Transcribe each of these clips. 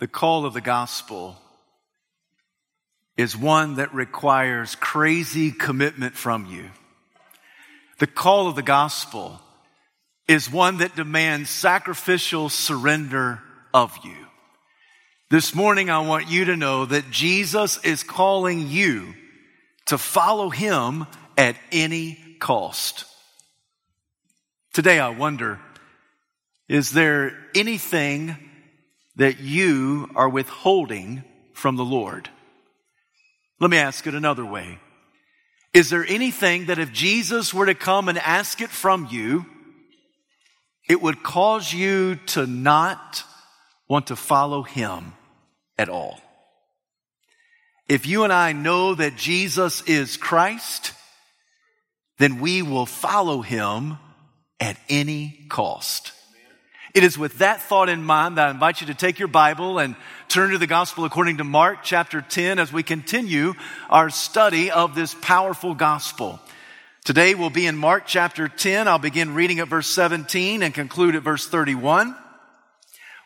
The call of the gospel is one that requires crazy commitment from you. The call of the gospel is one that demands sacrificial surrender of you. This morning, I want you to know that Jesus is calling you to follow him at any cost. Today, I wonder, is there anything that you are withholding from the Lord? Let me ask it another way. Is there anything that if Jesus were to come and ask it from you, it would cause you to not want to follow him at all? If you and I know that Jesus is Christ, then we will follow him at any cost. It is with that thought in mind that I invite you to take your Bible and turn to the gospel according to Mark chapter 10 as we continue our study of this powerful gospel. Today we'll be in Mark chapter 10. I'll begin reading at verse 17 and conclude at verse 31.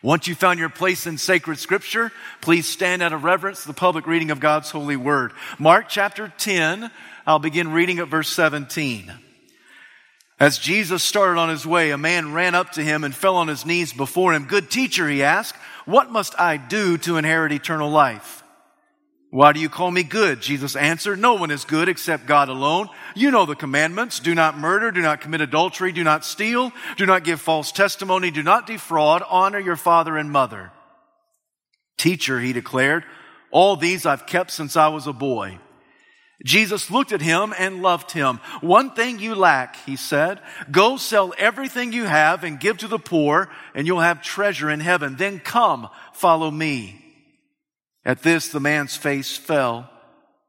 Once you've found your place in sacred scripture, please stand out of reverence to the public reading of God's holy word. Mark chapter 10, I'll begin reading at verse 17. As Jesus started on his way, a man ran up to him and fell on his knees before him. "Good teacher," he asked, "what must I do to inherit eternal life?" "Why do you call me good?" Jesus answered. "No one is good except God alone. You know the commandments. Do not murder. Do not commit adultery. Do not steal. Do not give false testimony. Do not defraud. Honor your father and mother." "Teacher," he declared, "all these I've kept since I was a boy." Jesus looked at him and loved him. "One thing you lack," he said. "Go sell everything you have and give to the poor, and you'll have treasure in heaven. Then come, follow me." At this, the man's face fell.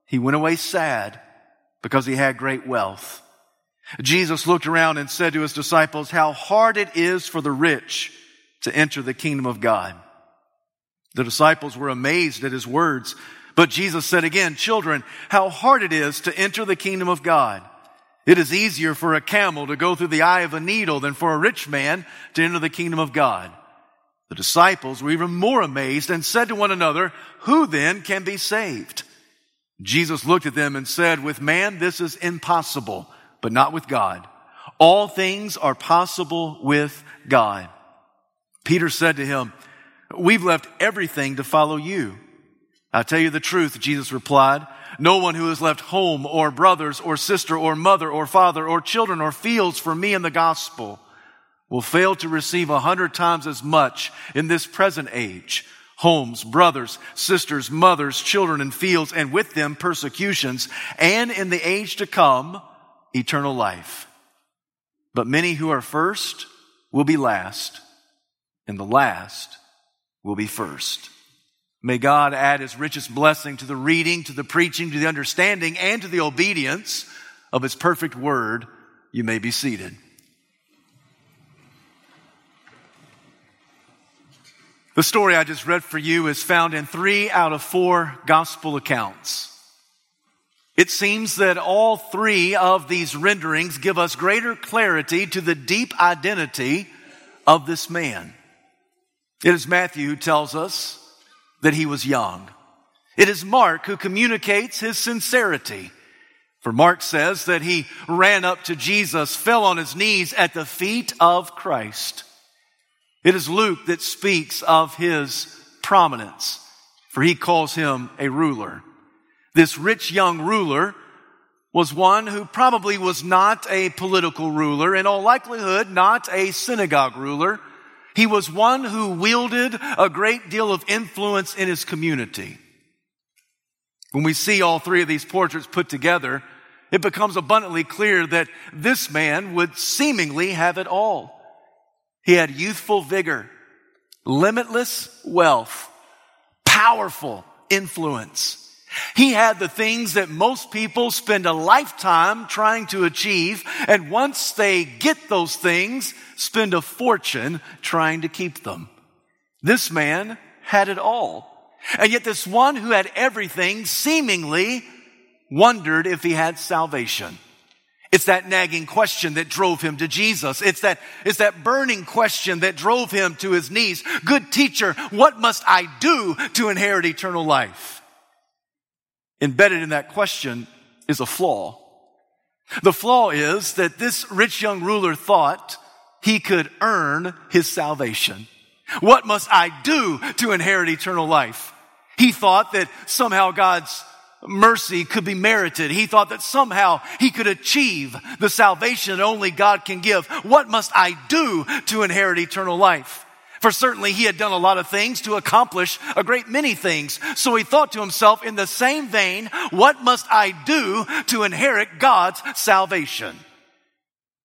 He went away sad because he had great wealth. Jesus looked around and said to his disciples, "How hard it is for the rich to enter the kingdom of God." The disciples were amazed at his words. But Jesus said again, "Children, how hard it is to enter the kingdom of God. It is easier for a camel to go through the eye of a needle than for a rich man to enter the kingdom of God." The disciples were even more amazed and said to one another, "Who then can be saved?" Jesus looked at them and said, "With man this is impossible, but not with God. All things are possible with God." Peter said to him, "We've left everything to follow you." "I tell you the truth," Jesus replied, "no one who has left home or brothers or sister or mother or father or children or fields for me and the gospel will fail to receive 100 times as much in this present age, homes, brothers, sisters, mothers, children, and fields, and with them persecutions, and in the age to come, eternal life. But many who are first will be last, and the last will be first." May God add his richest blessing to the reading, to the preaching, to the understanding, and to the obedience of his perfect word. You may be seated. The story I just read for you is found in 3 out of 4 gospel accounts. It seems that all 3 of these renderings give us greater clarity to the deep identity of this man. It is Matthew who tells us that he was young. It is Mark who communicates his sincerity. For Mark says that he ran up to Jesus, fell on his knees at the feet of Christ. It is Luke that speaks of his prominence, for he calls him a ruler. This rich young ruler was one who probably was not a political ruler, in all likelihood not a synagogue ruler. He was one who wielded a great deal of influence in his community. When we see all 3 of these portraits put together, it becomes abundantly clear that this man would seemingly have it all. He had youthful vigor, limitless wealth, powerful influence. He had the things that most people spend a lifetime trying to achieve, and once they get those things, spend a fortune trying to keep them. This man had it all. And yet this one who had everything seemingly wondered if he had salvation. It's that nagging question that drove him to Jesus. It's that burning question that drove him to his knees. Good teacher, what must I do to inherit eternal life? Embedded in that question is a flaw. The flaw is that this rich young ruler thought he could earn his salvation. What must I do to inherit eternal life? He thought that somehow God's mercy could be merited. He thought that somehow he could achieve the salvation only God can give. What must I do to inherit eternal life? For certainly he had done a lot of things to accomplish a great many things. So he thought to himself in the same vein, what must I do to inherit God's salvation?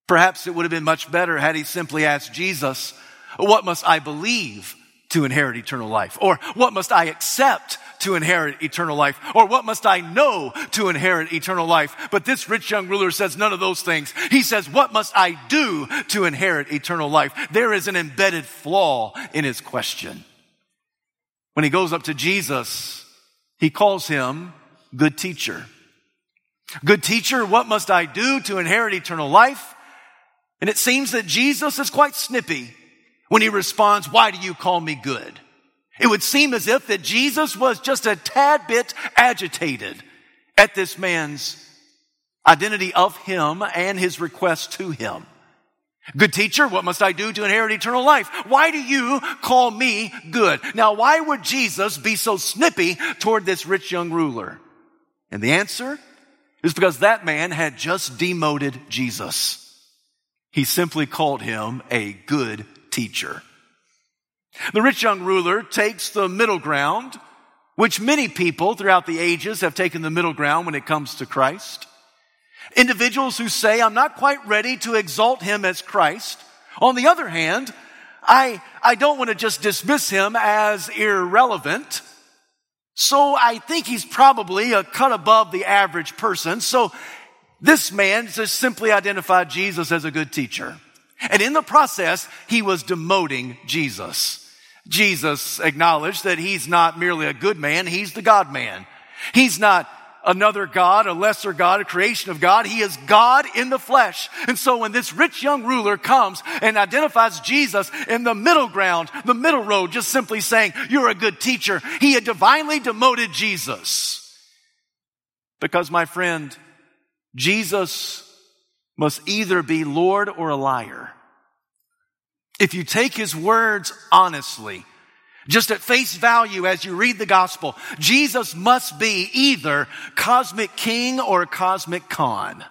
Perhaps it would have been much better had he simply asked Jesus, what must I believe to inherit eternal life? Or what must I accept to inherit eternal life? Or what must I know to inherit eternal life? But this rich young ruler says none of those things. He says, what must I do to inherit eternal life? There is an embedded flaw in his question. When he goes up to Jesus, he calls him good teacher. Good teacher, what must I do to inherit eternal life? And it seems that Jesus is quite snippy when he responds, why do you call me good? It would seem as if that Jesus was just a tad bit agitated at this man's identity of him and his request to him. Good teacher, what must I do to inherit eternal life? Why do you call me good? Now, why would Jesus be so snippy toward this rich young ruler? And the answer is because that man had just demoted Jesus. He simply called him a good teacher. The rich young ruler takes the middle ground, which many people throughout the ages have taken the middle ground when it comes to Christ. Individuals who say, I'm not quite ready to exalt him as Christ. On the other hand, I don't want to just dismiss him as irrelevant. So I think he's probably a cut above the average person. So this man just simply identified Jesus as a good teacher. And in the process, he was demoting Jesus. Jesus acknowledged that he's not merely a good man, he's the God man. He's not another God, a lesser God, a creation of God. He is God in the flesh. And so when this rich young ruler comes and identifies Jesus in the middle ground, the middle road, just simply saying, you're a good teacher, he had divinely demoted Jesus. Because, my friend, Jesus must either be Lord or a liar. If you take his words honestly, just at face value as you read the gospel, Jesus must be either cosmic king or cosmic con.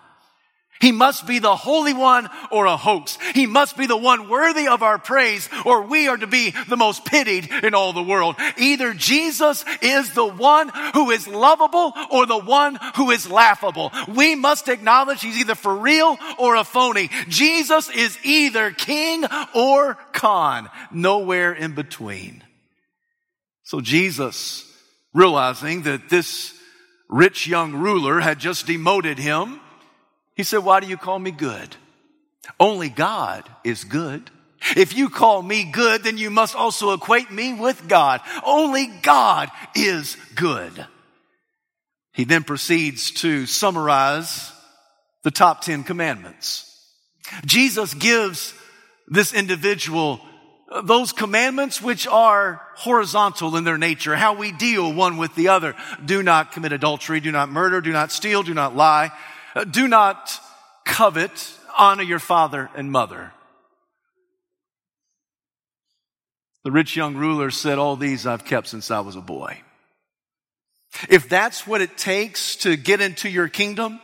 He must be the holy one or a hoax. He must be the one worthy of our praise, or we are to be the most pitied in all the world. Either Jesus is the one who is lovable or the one who is laughable. We must acknowledge he's either for real or a phony. Jesus is either king or con, nowhere in between. So Jesus, realizing that this rich young ruler had just demoted him, he said, why do you call me good? Only God is good. If you call me good, then you must also equate me with God. Only God is good. He then proceeds to summarize the top 10 commandments. Jesus gives this individual those commandments which are horizontal in their nature, how we deal one with the other. Do not commit adultery, do not murder, do not steal, do not lie. Do not covet, honor your father and mother. The rich young ruler said, all these I've kept since I was a boy. If that's what it takes to get into your kingdom,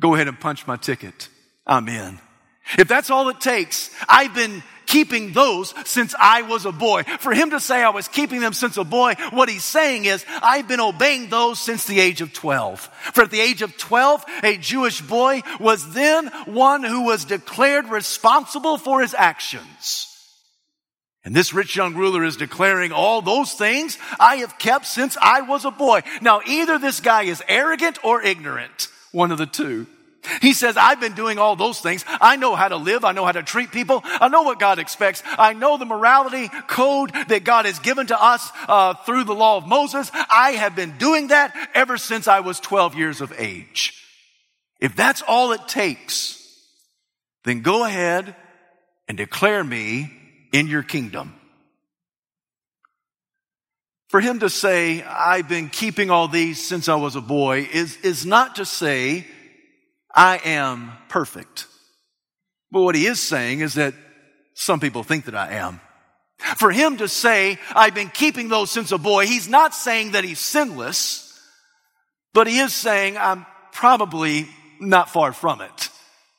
go ahead and punch my ticket. I'm in. If that's all it takes, I've been keeping those since I was a boy. For him to say I was keeping them since a boy, what he's saying is I've been obeying those since the age of 12. For at the age of 12, a Jewish boy was then one who was declared responsible for his actions. And this rich young ruler is declaring all those things I have kept since I was a boy. Now, either this guy is arrogant or ignorant, one of the two. He says, I've been doing all those things. I know how to live. I know how to treat people. I know what God expects. I know the morality code that God has given to us through the law of Moses. I have been doing that ever since I was 12 years of age. If that's all it takes, then go ahead and declare me in your kingdom. For him to say, I've been keeping all these since I was a boy, is not to say, I am perfect. But what he is saying is that some people think that I am. For him to say, I've been keeping those since a boy, he's not saying that he's sinless, but he is saying, I'm probably not far from it.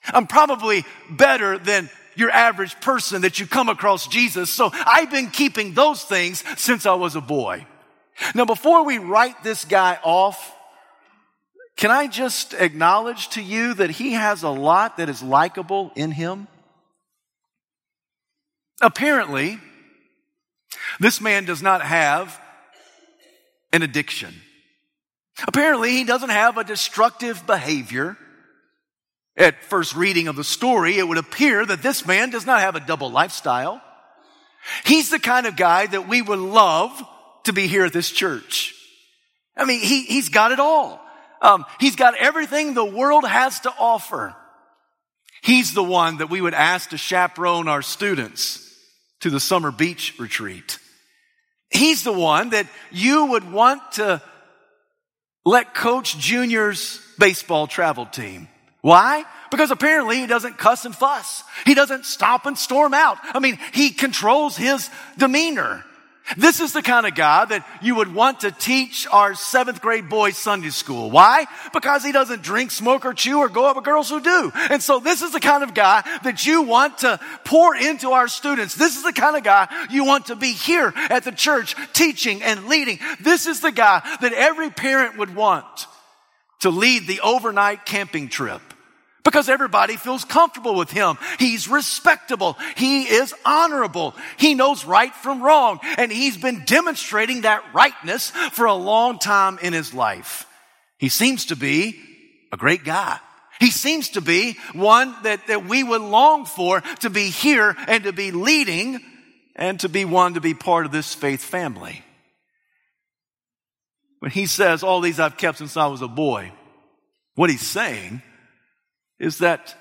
I'm probably better than your average person that you come across Jesus. So I've been keeping those things since I was a boy. Now, before we write this guy off, can I just acknowledge to you that he has a lot that is likable in him? Apparently, this man does not have an addiction. Apparently, he doesn't have a destructive behavior. At first reading of the story, it would appear that this man does not have a double lifestyle. He's the kind of guy that we would love to be here at this church. I mean, he's got it all. He's got everything the world has to offer. He's the one that we would ask to chaperone our students to the summer beach retreat. He's the one that you would want to let coach Junior's baseball travel team. Why? Because apparently he doesn't cuss and fuss. He doesn't stomp and storm out. I mean, he controls his demeanor. This is the kind of guy that you would want to teach our 7th grade boys Sunday school. Why? Because he doesn't drink, smoke, or chew, or go up with girls who do. And so this is the kind of guy that you want to pour into our students. This is the kind of guy you want to be here at the church teaching and leading. This is the guy that every parent would want to lead the overnight camping trip. Because everybody feels comfortable with him. He's respectable. He is honorable. He knows right from wrong. And he's been demonstrating that rightness for a long time in his life. He seems to be a great guy. He seems to be one that we would long for to be here and to be leading and to be one to be part of this faith family. When he says, all these I've kept since I was a boy, what he's saying is that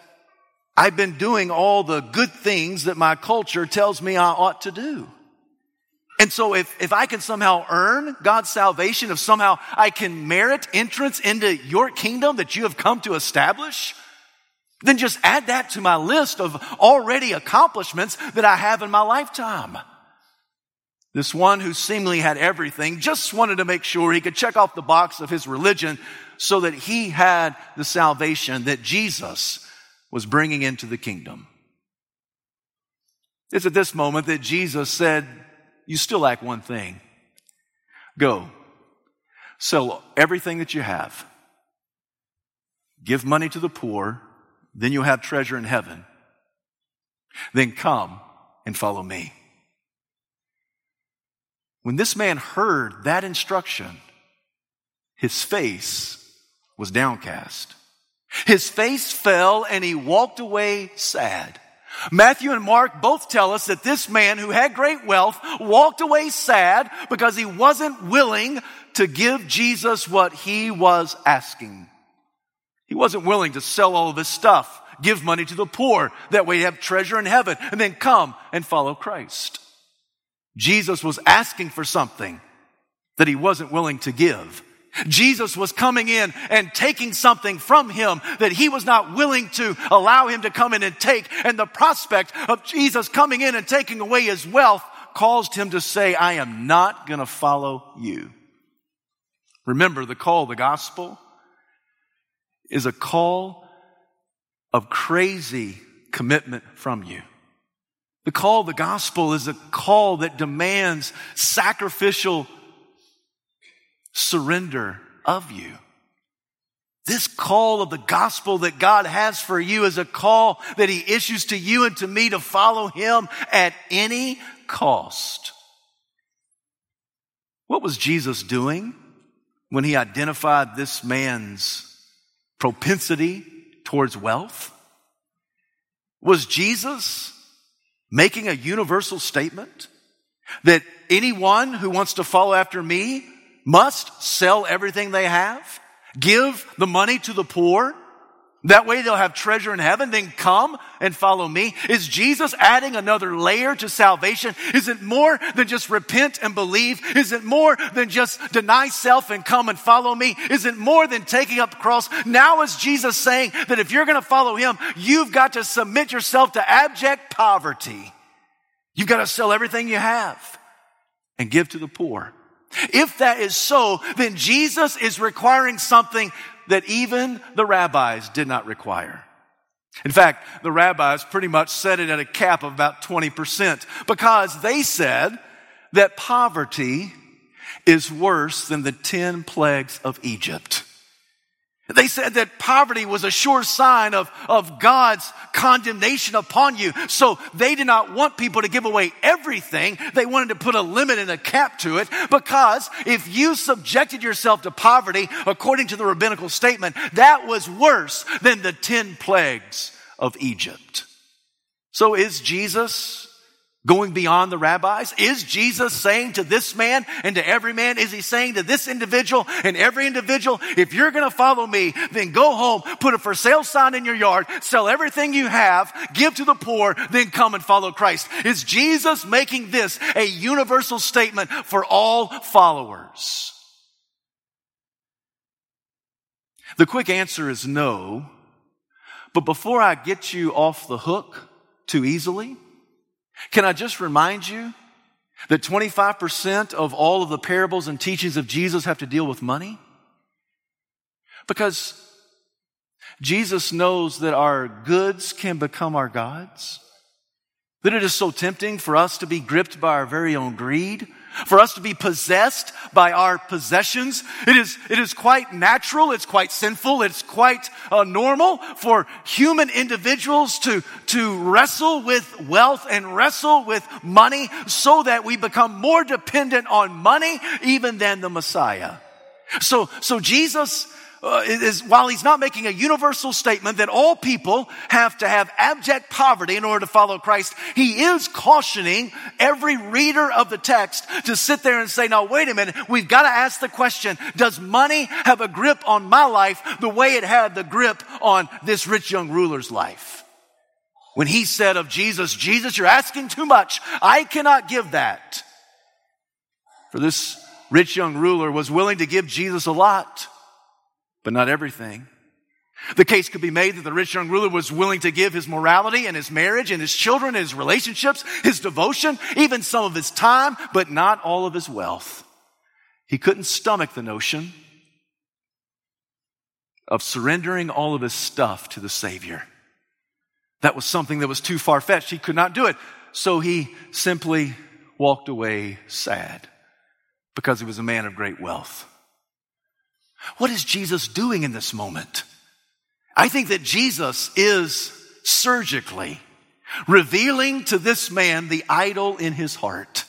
I've been doing all the good things that my culture tells me I ought to do. And so if I can somehow earn God's salvation, if somehow I can merit entrance into your kingdom that you have come to establish, then just add that to my list of already accomplishments that I have in my lifetime. This one who seemingly had everything just wanted to make sure he could check off the box of his religion so that he had the salvation that Jesus was bringing into the kingdom. It's at this moment that Jesus said, you still lack one thing. Go, sell everything that you have. Give money to the poor, then you'll have treasure in heaven. Then come and follow me. When this man heard that instruction, his face was downcast. His face fell and he walked away sad. Matthew and Mark both tell us that this man who had great wealth walked away sad because he wasn't willing to give Jesus what he was asking. He wasn't willing to sell all of his stuff, give money to the poor, that way he'd have treasure in heaven, and then come and follow Christ. Jesus was asking for something that he wasn't willing to give. Jesus was coming in and taking something from him that he was not willing to allow him to come in and take. And the prospect of Jesus coming in and taking away his wealth caused him to say, I am not going to follow you. Remember, the call of the gospel is a call of crazy commitment from you. The call of the gospel is a call that demands sacrificial surrender of you. This call of the gospel that God has for you is a call that he issues to you and to me to follow him at any cost. What was Jesus doing when he identified this man's propensity towards wealth? Was Jesus making a universal statement that anyone who wants to follow after me must sell everything they have, give the money to the poor, That way they'll have treasure in heaven. Then come and follow me. Is Jesus adding another layer to salvation? Is it more than just repent and believe? Is it more than just deny self and come and follow me? Is it more than taking up the cross? Now is Jesus saying that if you're going to follow him, you've got to submit yourself to abject poverty. You've got to sell everything you have and give to the poor. If that is so, then Jesus is requiring something that even the rabbis did not require. In fact, the rabbis pretty much set it at a cap of about 20% because they said that poverty is worse than the 10 plagues of Egypt. They said that poverty was a sure sign of God's condemnation upon you. So they did not want people to give away everything. They wanted to put a limit and a cap to it because if you subjected yourself to poverty, according to the rabbinical statement, that was worse than the 10 plagues of Egypt. So is Jesus going beyond the rabbis? Is Jesus saying to this man and to every man, is he saying to this individual and every individual, if you're going to follow me, then go home, put a for sale sign in your yard, sell everything you have, give to the poor, then come and follow Christ? Is Jesus making this a universal statement for all followers? The quick answer is no. But before I get you off the hook too easily, can I just remind you that 25% of all of the parables and teachings of Jesus have to deal with money? Because Jesus knows that our goods can become our gods, that it is so tempting for us to be gripped by our very own greed, for us to be possessed by our possessions. It is quite natural, it's quite sinful, it's quite normal for human individuals to wrestle with wealth and wrestle with money so that we become more dependent on money even than the Messiah. So Jesus while he's not making a universal statement that all people have to have abject poverty in order to follow Christ, he is cautioning every reader of the text to sit there and say, now, wait a minute, we've got to ask the question, does money have a grip on my life the way it had the grip on this rich young ruler's life? When he said of Jesus, Jesus, you're asking too much. I cannot give that. For this rich young ruler was willing to give Jesus a lot, but not everything. The case could be made that the rich young ruler was willing to give his morality and his marriage and his children and his relationships, his devotion, even some of his time, but not all of his wealth. He couldn't stomach the notion of surrendering all of his stuff to the Savior. That was something that was too far-fetched. He could not do it. So he simply walked away sad because he was a man of great wealth. What is Jesus doing in this moment? I think that Jesus is surgically revealing to this man the idol in his heart.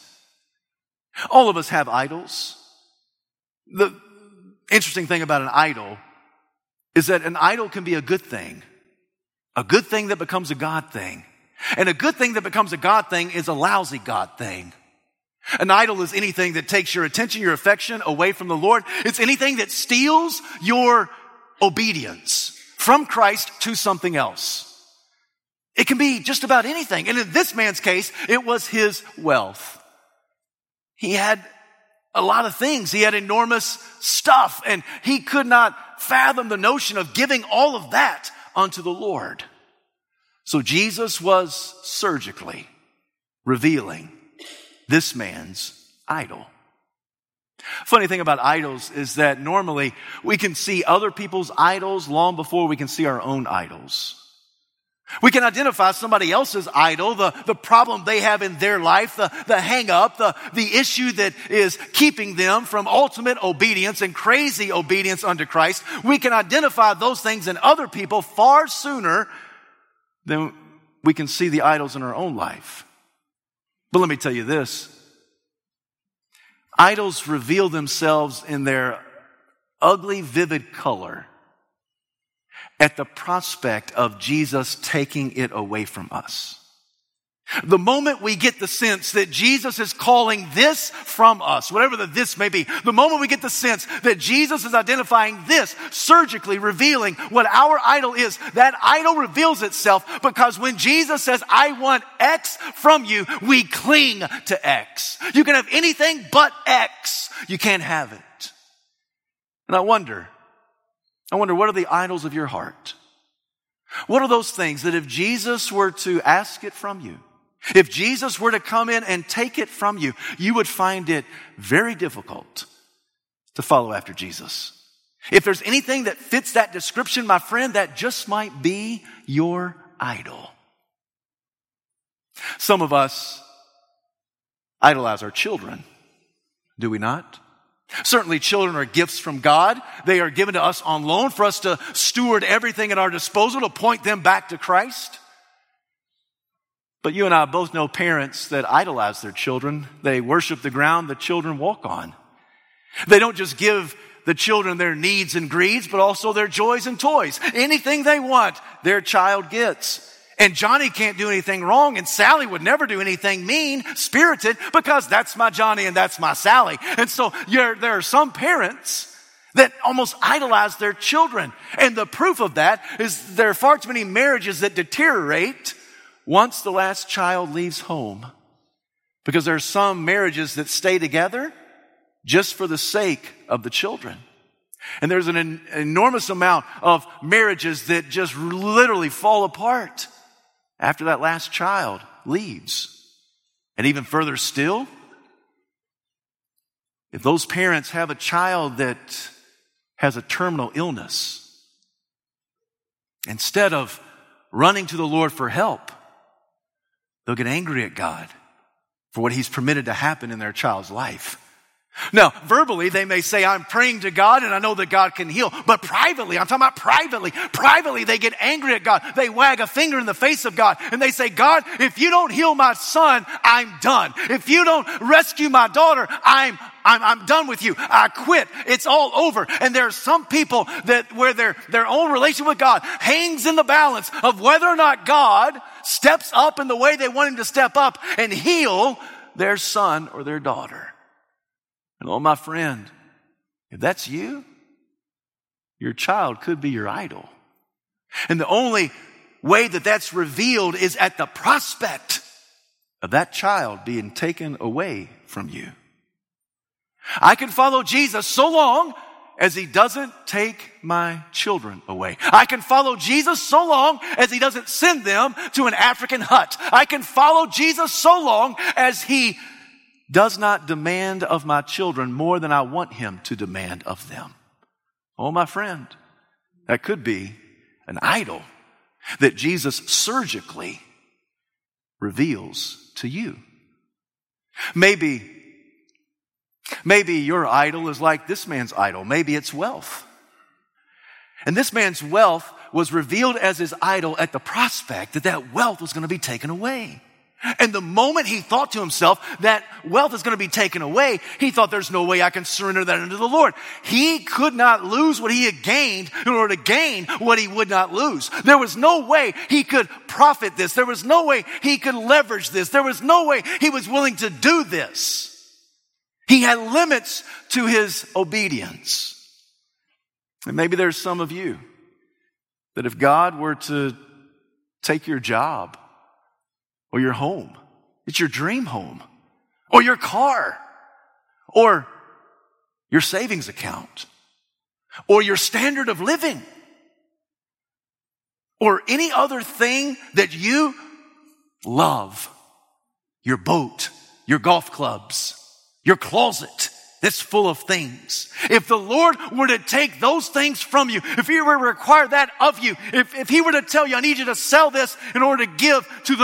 All of us have idols. The interesting thing about an idol is that an idol can be a good thing that becomes a God thing. And a good thing that becomes a God thing is a lousy God thing. An idol is anything that takes your attention, your affection away from the Lord. It's anything that steals your obedience from Christ to something else. It can be just about anything. And in this man's case, it was his wealth. He had a lot of things. He had enormous stuff, and he could not fathom the notion of giving all of that unto the Lord. So Jesus was surgically revealing this man's idol. Funny thing about idols is that normally we can see other people's idols long before we can see our own idols. We can identify somebody else's idol, the problem they have in their life, the hang up, the issue that is keeping them from ultimate obedience and crazy obedience unto Christ. We can identify those things in other people far sooner than we can see the idols in our own life. But let me tell you this, idols reveal themselves in their ugly, vivid color at the prospect of Jesus taking it away from us. The moment we get the sense that Jesus is calling this from us, whatever the this may be, the moment we get the sense that Jesus is identifying this, surgically revealing what our idol is, that idol reveals itself, because when Jesus says, I want X from you, we cling to X. You can have anything but X. You can't have it. And I wonder, what are the idols of your heart? What are those things that if Jesus were to ask it from you, if Jesus were to come in and take it from you, you would find it very difficult to follow after Jesus? If there's anything that fits that description, my friend, that just might be your idol. Some of us idolize our children, do we not? Certainly children are gifts from God. They are given to us on loan for us to steward everything at our disposal to point them back to Christ. But you and I both know parents that idolize their children. They worship the ground the children walk on. They don't just give the children their needs and greeds, but also their joys and toys. Anything they want, their child gets. And Johnny can't do anything wrong, and Sally would never do anything mean-spirited, because that's my Johnny and that's my Sally. And so there are some parents that almost idolize their children. And the proof of that is there are far too many marriages that deteriorate once the last child leaves home. Because there are some marriages that stay together just for the sake of the children. And there's an enormous amount of marriages that just literally fall apart after that last child leaves. And even further still, if those parents have a child that has a terminal illness, instead of running to the Lord for help, they'll get angry at God for what He's permitted to happen in their child's life. Now, verbally, they may say, I'm praying to God and I know that God can heal. But privately, I'm talking about privately. Privately, they get angry at God. They wag a finger in the face of God and they say, God, if you don't heal my son, I'm done. If you don't rescue my daughter, I'm done with you. I quit. It's all over. And there are some people that where their own relationship with God hangs in the balance of whether or not God steps up in the way they want Him to step up and heal their son or their daughter. And oh, my friend, if that's you, your child could be your idol. And the only way that that's revealed is at the prospect of that child being taken away from you. I can follow Jesus so long as He doesn't take my children away. I can follow Jesus so long as He doesn't send them to an African hut. I can follow Jesus so long as He does not demand of my children more than I want Him to demand of them. Oh, my friend, that could be an idol that Jesus surgically reveals to you. Maybe your idol is like this man's idol. Maybe it's wealth. And this man's wealth was revealed as his idol at the prospect that that wealth was going to be taken away. And the moment he thought to himself that wealth is going to be taken away, he thought there's no way I can surrender that unto the Lord. He could not lose what he had gained in order to gain what he would not lose. There was no way he could profit this. There was no way he could leverage this. There was no way he was willing to do this. He had limits to his obedience. And maybe there's some of you that if God were to take your job, or your home, it's your dream home, or your car, or your savings account, or your standard of living, or any other thing that you love, your boat, your golf clubs, your closet that's full of things. If the Lord were to take those things from you, if He were to require that of you, if He were to tell you, I need you to sell this in order to give to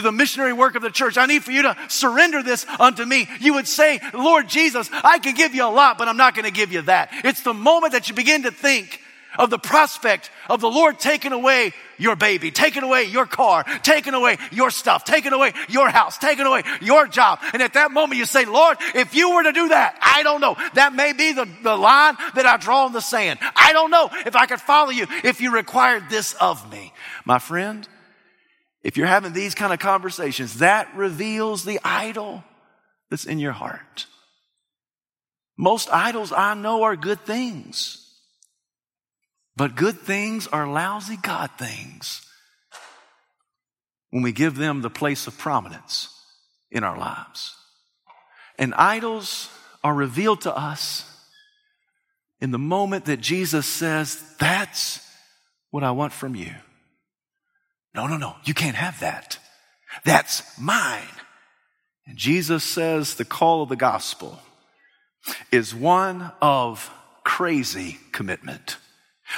the missionary work of the church. I need for you to surrender this unto me. You would say, Lord Jesus, I can give you a lot, but I'm not going to give you that. It's the moment that you begin to think of the prospect of the Lord taking away your baby, taking away your car, taking away your stuff, taking away your house, taking away your job. And at that moment you say, Lord, if you were to do that, I don't know. That may be the line that I draw in the sand. I don't know if I could follow you if you required this of me. My friend, If you're having these kind of conversations, that reveals the idol that's in your heart. Most idols I know are good things. But good things are lousy God things when we give them the place of prominence in our lives. And idols are revealed to us in the moment that Jesus says, that's what I want from you. No, you can't have that. That's mine. And Jesus says the call of the gospel is one of crazy commitment.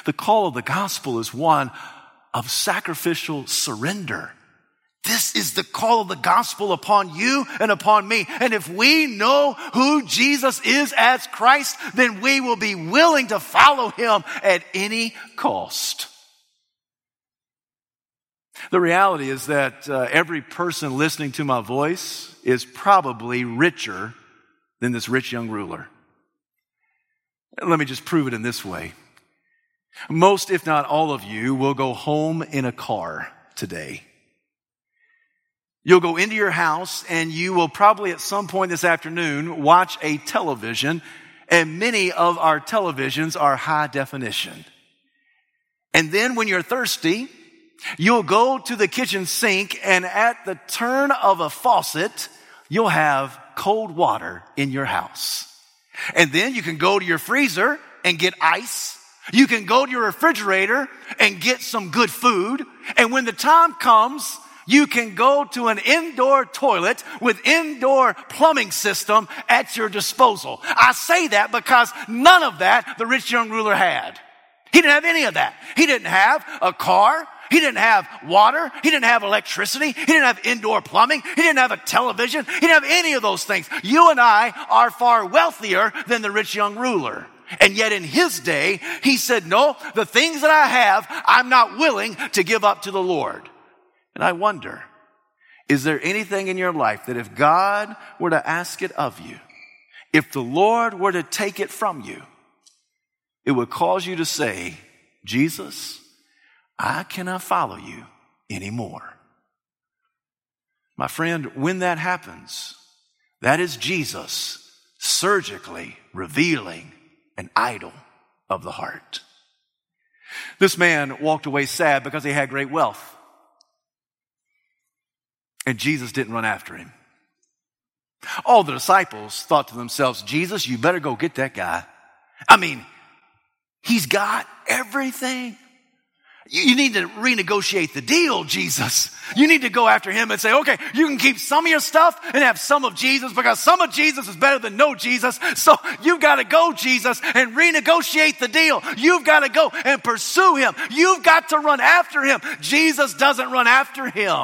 The call of the gospel is one of sacrificial surrender. This is the call of the gospel upon you and upon me. And if we know who Jesus is as Christ, then we will be willing to follow him at any cost. The reality is that every person listening to my voice is probably richer than this rich young ruler. Let me just prove it in this way. Most, if not all of you, will go home in a car today. You'll go into your house and you will probably at some point this afternoon watch a television, and many of our televisions are high definition. And then when you're thirsty, you'll go to the kitchen sink, and at the turn of a faucet, you'll have cold water in your house. And then you can go to your freezer and get ice. You can go to your refrigerator and get some good food. And when the time comes, you can go to an indoor toilet with indoor plumbing system at your disposal. I say that because none of that the rich young ruler had. He didn't have any of that. He didn't have a car. He didn't have water. He didn't have electricity. He didn't have indoor plumbing. He didn't have a television. He didn't have any of those things. You and I are far wealthier than the rich young ruler. And yet in his day, he said, no, the things that I have, I'm not willing to give up to the Lord. And I wonder, is there anything in your life that if God were to ask it of you, if the Lord were to take it from you, it would cause you to say, Jesus, I cannot follow you anymore. My friend, when that happens, that is Jesus surgically revealing an idol of the heart. This man walked away sad because he had great wealth. And Jesus didn't run after him. All the disciples thought to themselves, Jesus, you better go get that guy. I mean, he's got everything. You need to renegotiate the deal, Jesus. You need to go after him and say, okay, you can keep some of your stuff and have some of Jesus, because some of Jesus is better than no Jesus. So you've got to go, Jesus, and renegotiate the deal. You've got to go and pursue him. You've got to run after him. Jesus doesn't run after him.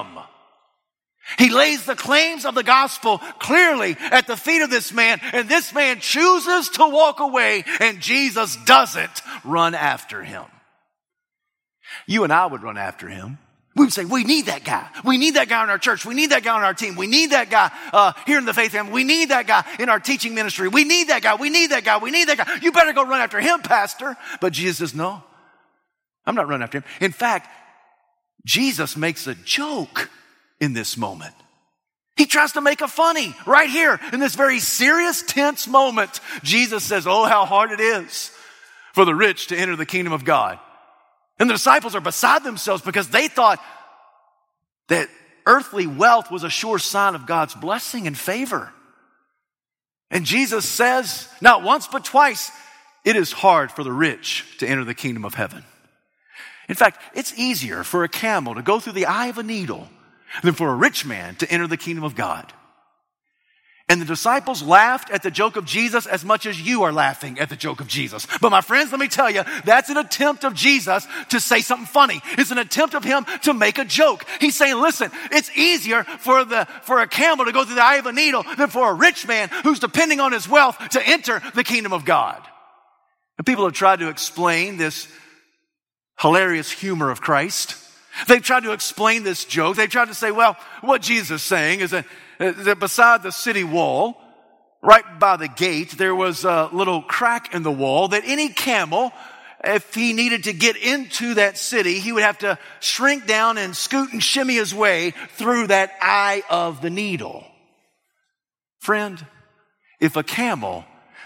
He lays the claims of the gospel clearly at the feet of this man, and this man chooses to walk away, and Jesus doesn't run after him. You and I would run after him. We would say, we need that guy. We need that guy in our church. We need that guy on our team. We need that guy here in the faith family. We need that guy in our teaching ministry. We need that guy. We need that guy. We need that guy. You better go run after him, Pastor. But Jesus says, no, I'm not running after him. In fact, Jesus makes a joke in this moment. He tries to make a funny right here in this very serious, tense moment. Jesus says, oh, how hard it is for the rich to enter the kingdom of God. And the disciples are beside themselves because they thought that earthly wealth was a sure sign of God's blessing and favor. And Jesus says, not once but twice, it is hard for the rich to enter the kingdom of heaven. In fact, it's easier for a camel to go through the eye of a needle than for a rich man to enter the kingdom of God. And the disciples laughed at the joke of Jesus as much as you are laughing at the joke of Jesus. But my friends, let me tell you, that's an attempt of Jesus to say something funny. It's an attempt of him to make a joke. He's saying, listen, it's easier for a camel to go through the eye of a needle than for a rich man who's depending on his wealth to enter the kingdom of God. And people have tried to explain this hilarious humor of Christ. They've tried to explain this joke. They've tried to say, well, what Jesus is saying is that beside the city wall, right by the gate, there was a little crack in the wall that any camel if he needed to get into that city, he would have to shrink down and scoot and shimmy his way through that eye of the needle. Friend, if a camel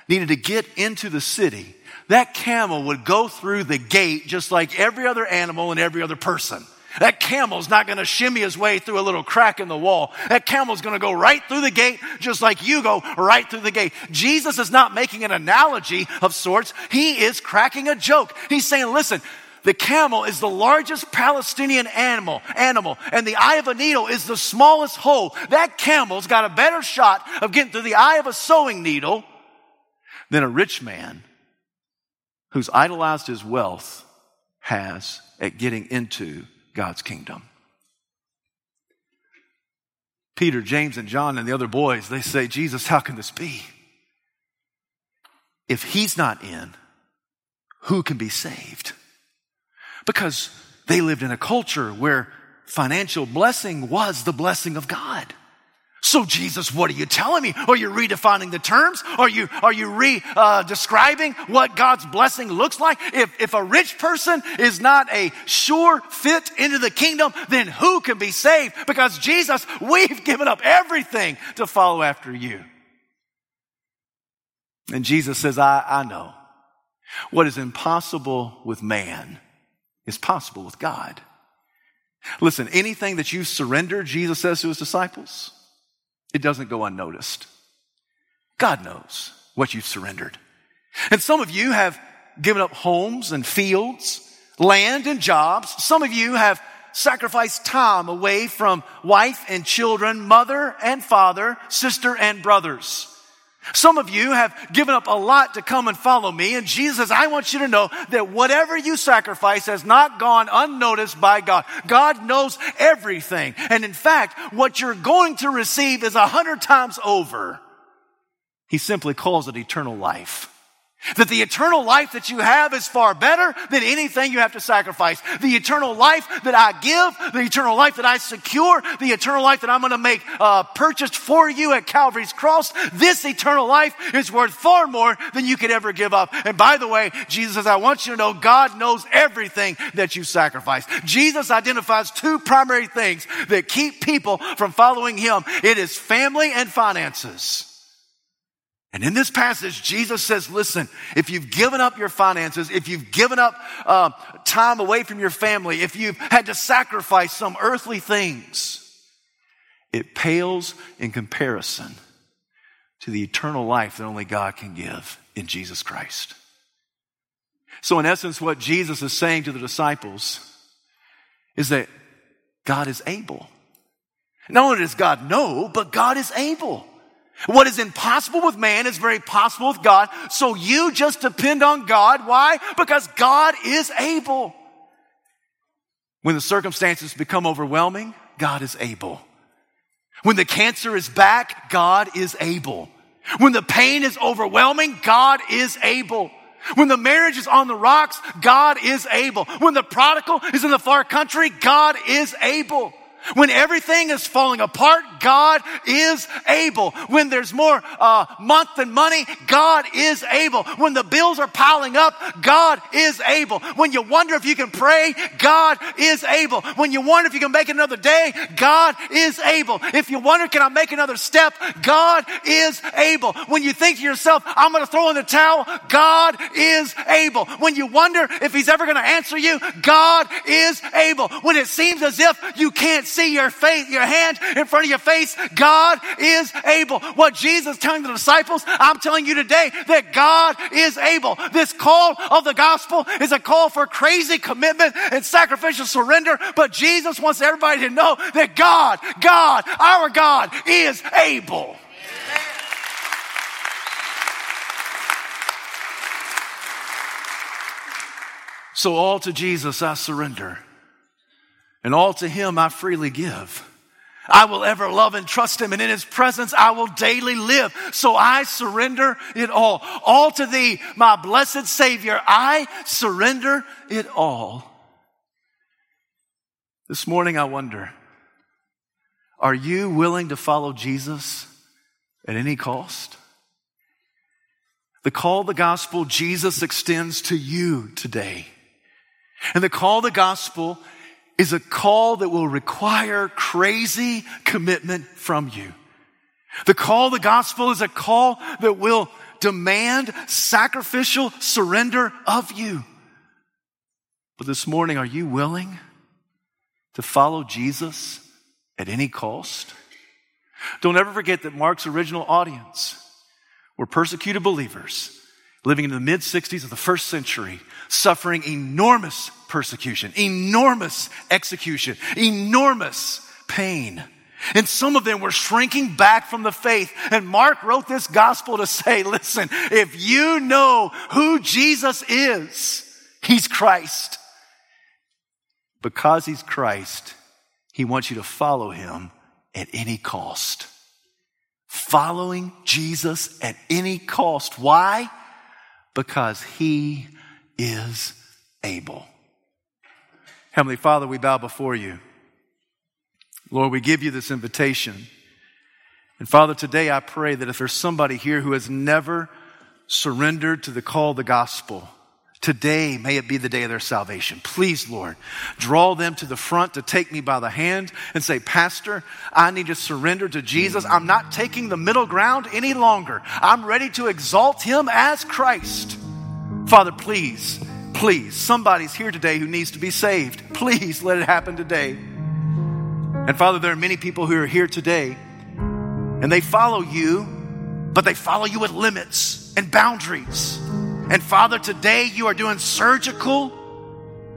needed to get into the city, that camel would go through the gate just like every other animal and every other person. That camel's not going to shimmy his way through a little crack in the wall. That camel's going to go right through the gate just like you go right through the gate. Jesus is not making an analogy of sorts. He is cracking a joke. He's saying, listen, the camel is the largest Palestinian animal, and the eye of a needle is the smallest hole. That camel's got a better shot of getting through the eye of a sewing needle than a rich man who's idolized his wealth has at getting into God's kingdom. Peter, James, and John and the other boys, they say, Jesus, how can this be? If he's not in, who can be saved? Because they lived in a culture where financial blessing was the blessing of God. So Jesus, what are you telling me? Are you redefining the terms? Are you describing what God's blessing looks like? If a rich person is not a sure fit into the kingdom, then who can be saved? Because Jesus, we've given up everything to follow after you. And Jesus says, I know. What is impossible with man is possible with God. Listen, anything that you surrender, Jesus says to his disciples, it doesn't go unnoticed. God knows what you've surrendered. And some of you have given up homes and fields, land and jobs. Some of you have sacrificed time away from wife and children, mother and father, sister and brothers. Some of you have given up a lot to come and follow me. And Jesus says, I want you to know that whatever you sacrifice has not gone unnoticed by God. God knows everything. And in fact, what you're going to receive is 100 times over. He simply calls it eternal life. That the eternal life that you have is far better than anything you have to sacrifice. The eternal life that I give, the eternal life that I secure, the eternal life that I'm going to make purchased for you at Calvary's cross, this eternal life is worth far more than you could ever give up. And by the way, Jesus says, I want you to know God knows everything that you sacrifice. Jesus identifies two primary things that keep people from following him. It is family and finances. And in this passage, Jesus says, listen, if you've given up your finances, if you've given up time away from your family, if you've had to sacrifice some earthly things, it pales in comparison to the eternal life that only God can give in Jesus Christ. So in essence, what Jesus is saying to the disciples is that God is able. Not only does God know, but God is able. What is impossible with man is very possible with God. So you just depend on God. Why? Because God is able. When the circumstances become overwhelming, God is able. When the cancer is back, God is able. When the pain is overwhelming, God is able. When the marriage is on the rocks, God is able. When the prodigal is in the far country, God is able. When everything is falling apart, God is able. When there's more month than money, God is able. When the bills are piling up, God is able. When you wonder if you can pray, God is able. When you wonder if you can make another day, God is able. If you wonder, can I make another step? God is able. When you think to yourself, I'm going to throw in the towel, God is able. When you wonder if he's ever going to answer you, God is able. When it seems as if you can't see your face, your hand in front of your face, God is able. What Jesus is telling the disciples, I'm telling you today that God is able. This call of the gospel is a call for crazy commitment and sacrificial surrender, but Jesus wants everybody to know that God, our God, is able. Yeah. So all to Jesus I surrender. And all to him I freely give. I will ever love and trust him, and in his presence I will daily live. So I surrender it all. All to thee, my blessed Savior, I surrender it all. This morning I wonder, are you willing to follow Jesus at any cost? The call of the gospel Jesus extends to you today. And the call of the gospel is a call that will require crazy commitment from you. The call of the gospel is a call that will demand sacrificial surrender of you. But this morning, are you willing to follow Jesus at any cost? Don't ever forget that Mark's original audience were persecuted believers living in the mid-60s of the first century, suffering enormous persecution, enormous execution, enormous pain. And some of them were shrinking back from the faith. And Mark wrote this gospel to say, listen, if you know who Jesus is, he's Christ. Because he's Christ, he wants you to follow him at any cost. Following Jesus at any cost. Why? Because he is able. Heavenly Father, we bow before you. Lord, we give you this invitation. And Father, today I pray that if there's somebody here who has never surrendered to the call of the gospel, today may it be the day of their salvation. Please, Lord, draw them to the front to take me by the hand and say, Pastor, I need to surrender to Jesus. I'm not taking the middle ground any longer. I'm ready to exalt him as Christ. Father, please, please, somebody's here today who needs to be saved. Please let it happen today. And Father, there are many people who are here today and they follow you, but they follow you with limits and boundaries. And Father, today you are doing surgical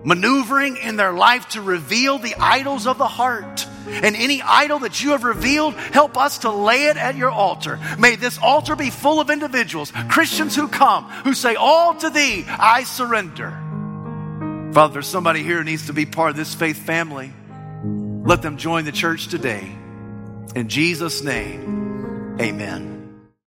maneuvering in their life to reveal the idols of the heart. And any idol that you have revealed, help us to lay it at your altar. May this altar be full of individuals, Christians who come, who say, all to thee, I surrender. Father, there's somebody here who needs to be part of this faith family. Let them join the church today. In Jesus' name, amen.